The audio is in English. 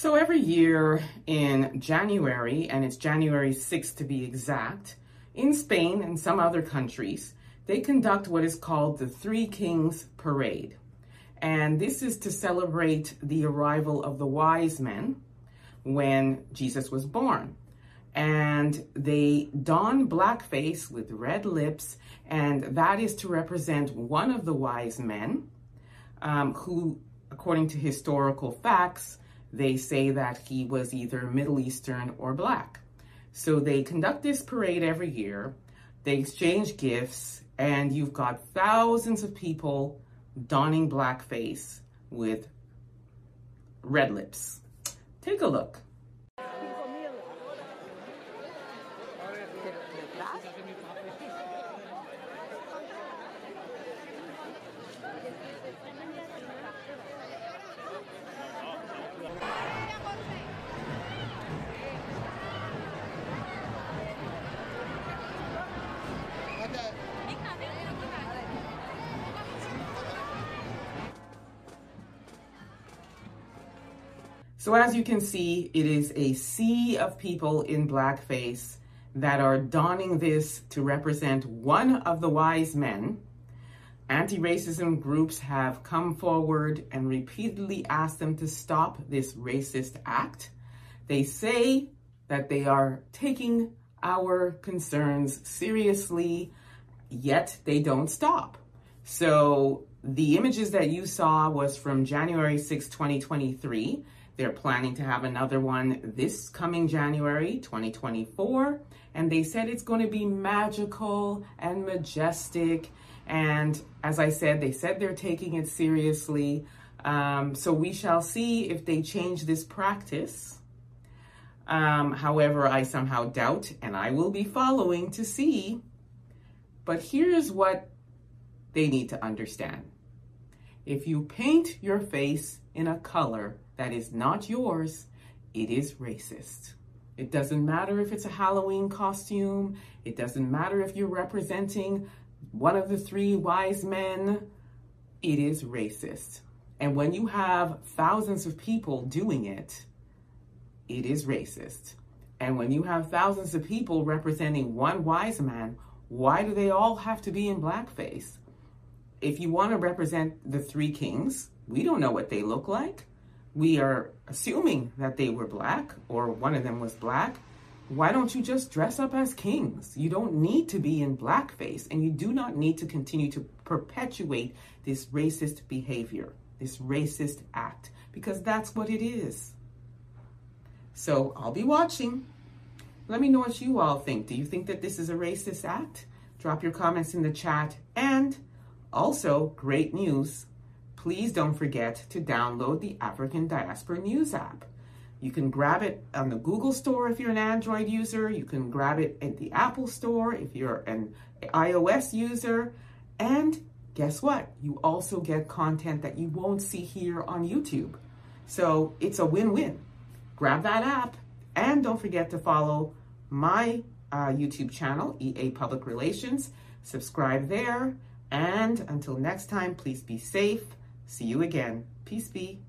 So every year in January, and it's January 6th to be exact, in Spain and some other countries, they conduct what is called the 3 Kings Parade. And this is to celebrate the arrival of the wise men when Jesus was born. And they don blackface with red lips, and that is to represent one of the wise men who, according to historical facts, they say that he was either Middle Eastern or black. So they conduct this parade every year, they exchange gifts, and you've got thousands of people donning blackface with red lips. Take a look. So as you can see, it is a sea of people in blackface that are donning this to represent one of the wise men. Anti-racism groups have come forward and repeatedly asked them to stop this racist act. They say that they are taking our concerns seriously, yet they don't stop. So the images that you saw was from January 6, 2023. They're planning to have another one this coming January, 2024. And they said it's going to be magical and majestic. And as I said, they said they're taking it seriously. So we shall see if they change this practice. However, I somehow doubt, and I will be following to see. But here's what they need to understand. If you paint your face in a color that is not yours, it is racist. It doesn't matter if it's a Halloween costume. It doesn't matter if you're representing one of the three wise men. It is racist. And when you have thousands of people doing it, it is racist. And when you have thousands of people representing one wise man, why do they all have to be in blackface? If you want to represent the 3 Kings, we don't know what they look like. We are assuming that they were black, or one of them was black. Why don't you just dress up as kings? You don't need to be in blackface, and you do not need to continue to perpetuate this racist behavior, this racist act, because that's what it is. So I'll be watching. Let me know what you all think. Do you think that this is a racist act? Drop your comments in the chat. And also, great news. Please don't forget to download the African Diaspora News app. You can grab it on the Google Store if you're an Android user. You can grab it at the Apple Store if you're an iOS user. And guess what? You also get content that you won't see here on YouTube. So it's a win-win. Grab that app, and don't forget to follow my YouTube channel, EA Public Relations. Subscribe there. And until next time, please be safe. See you again. Peace be.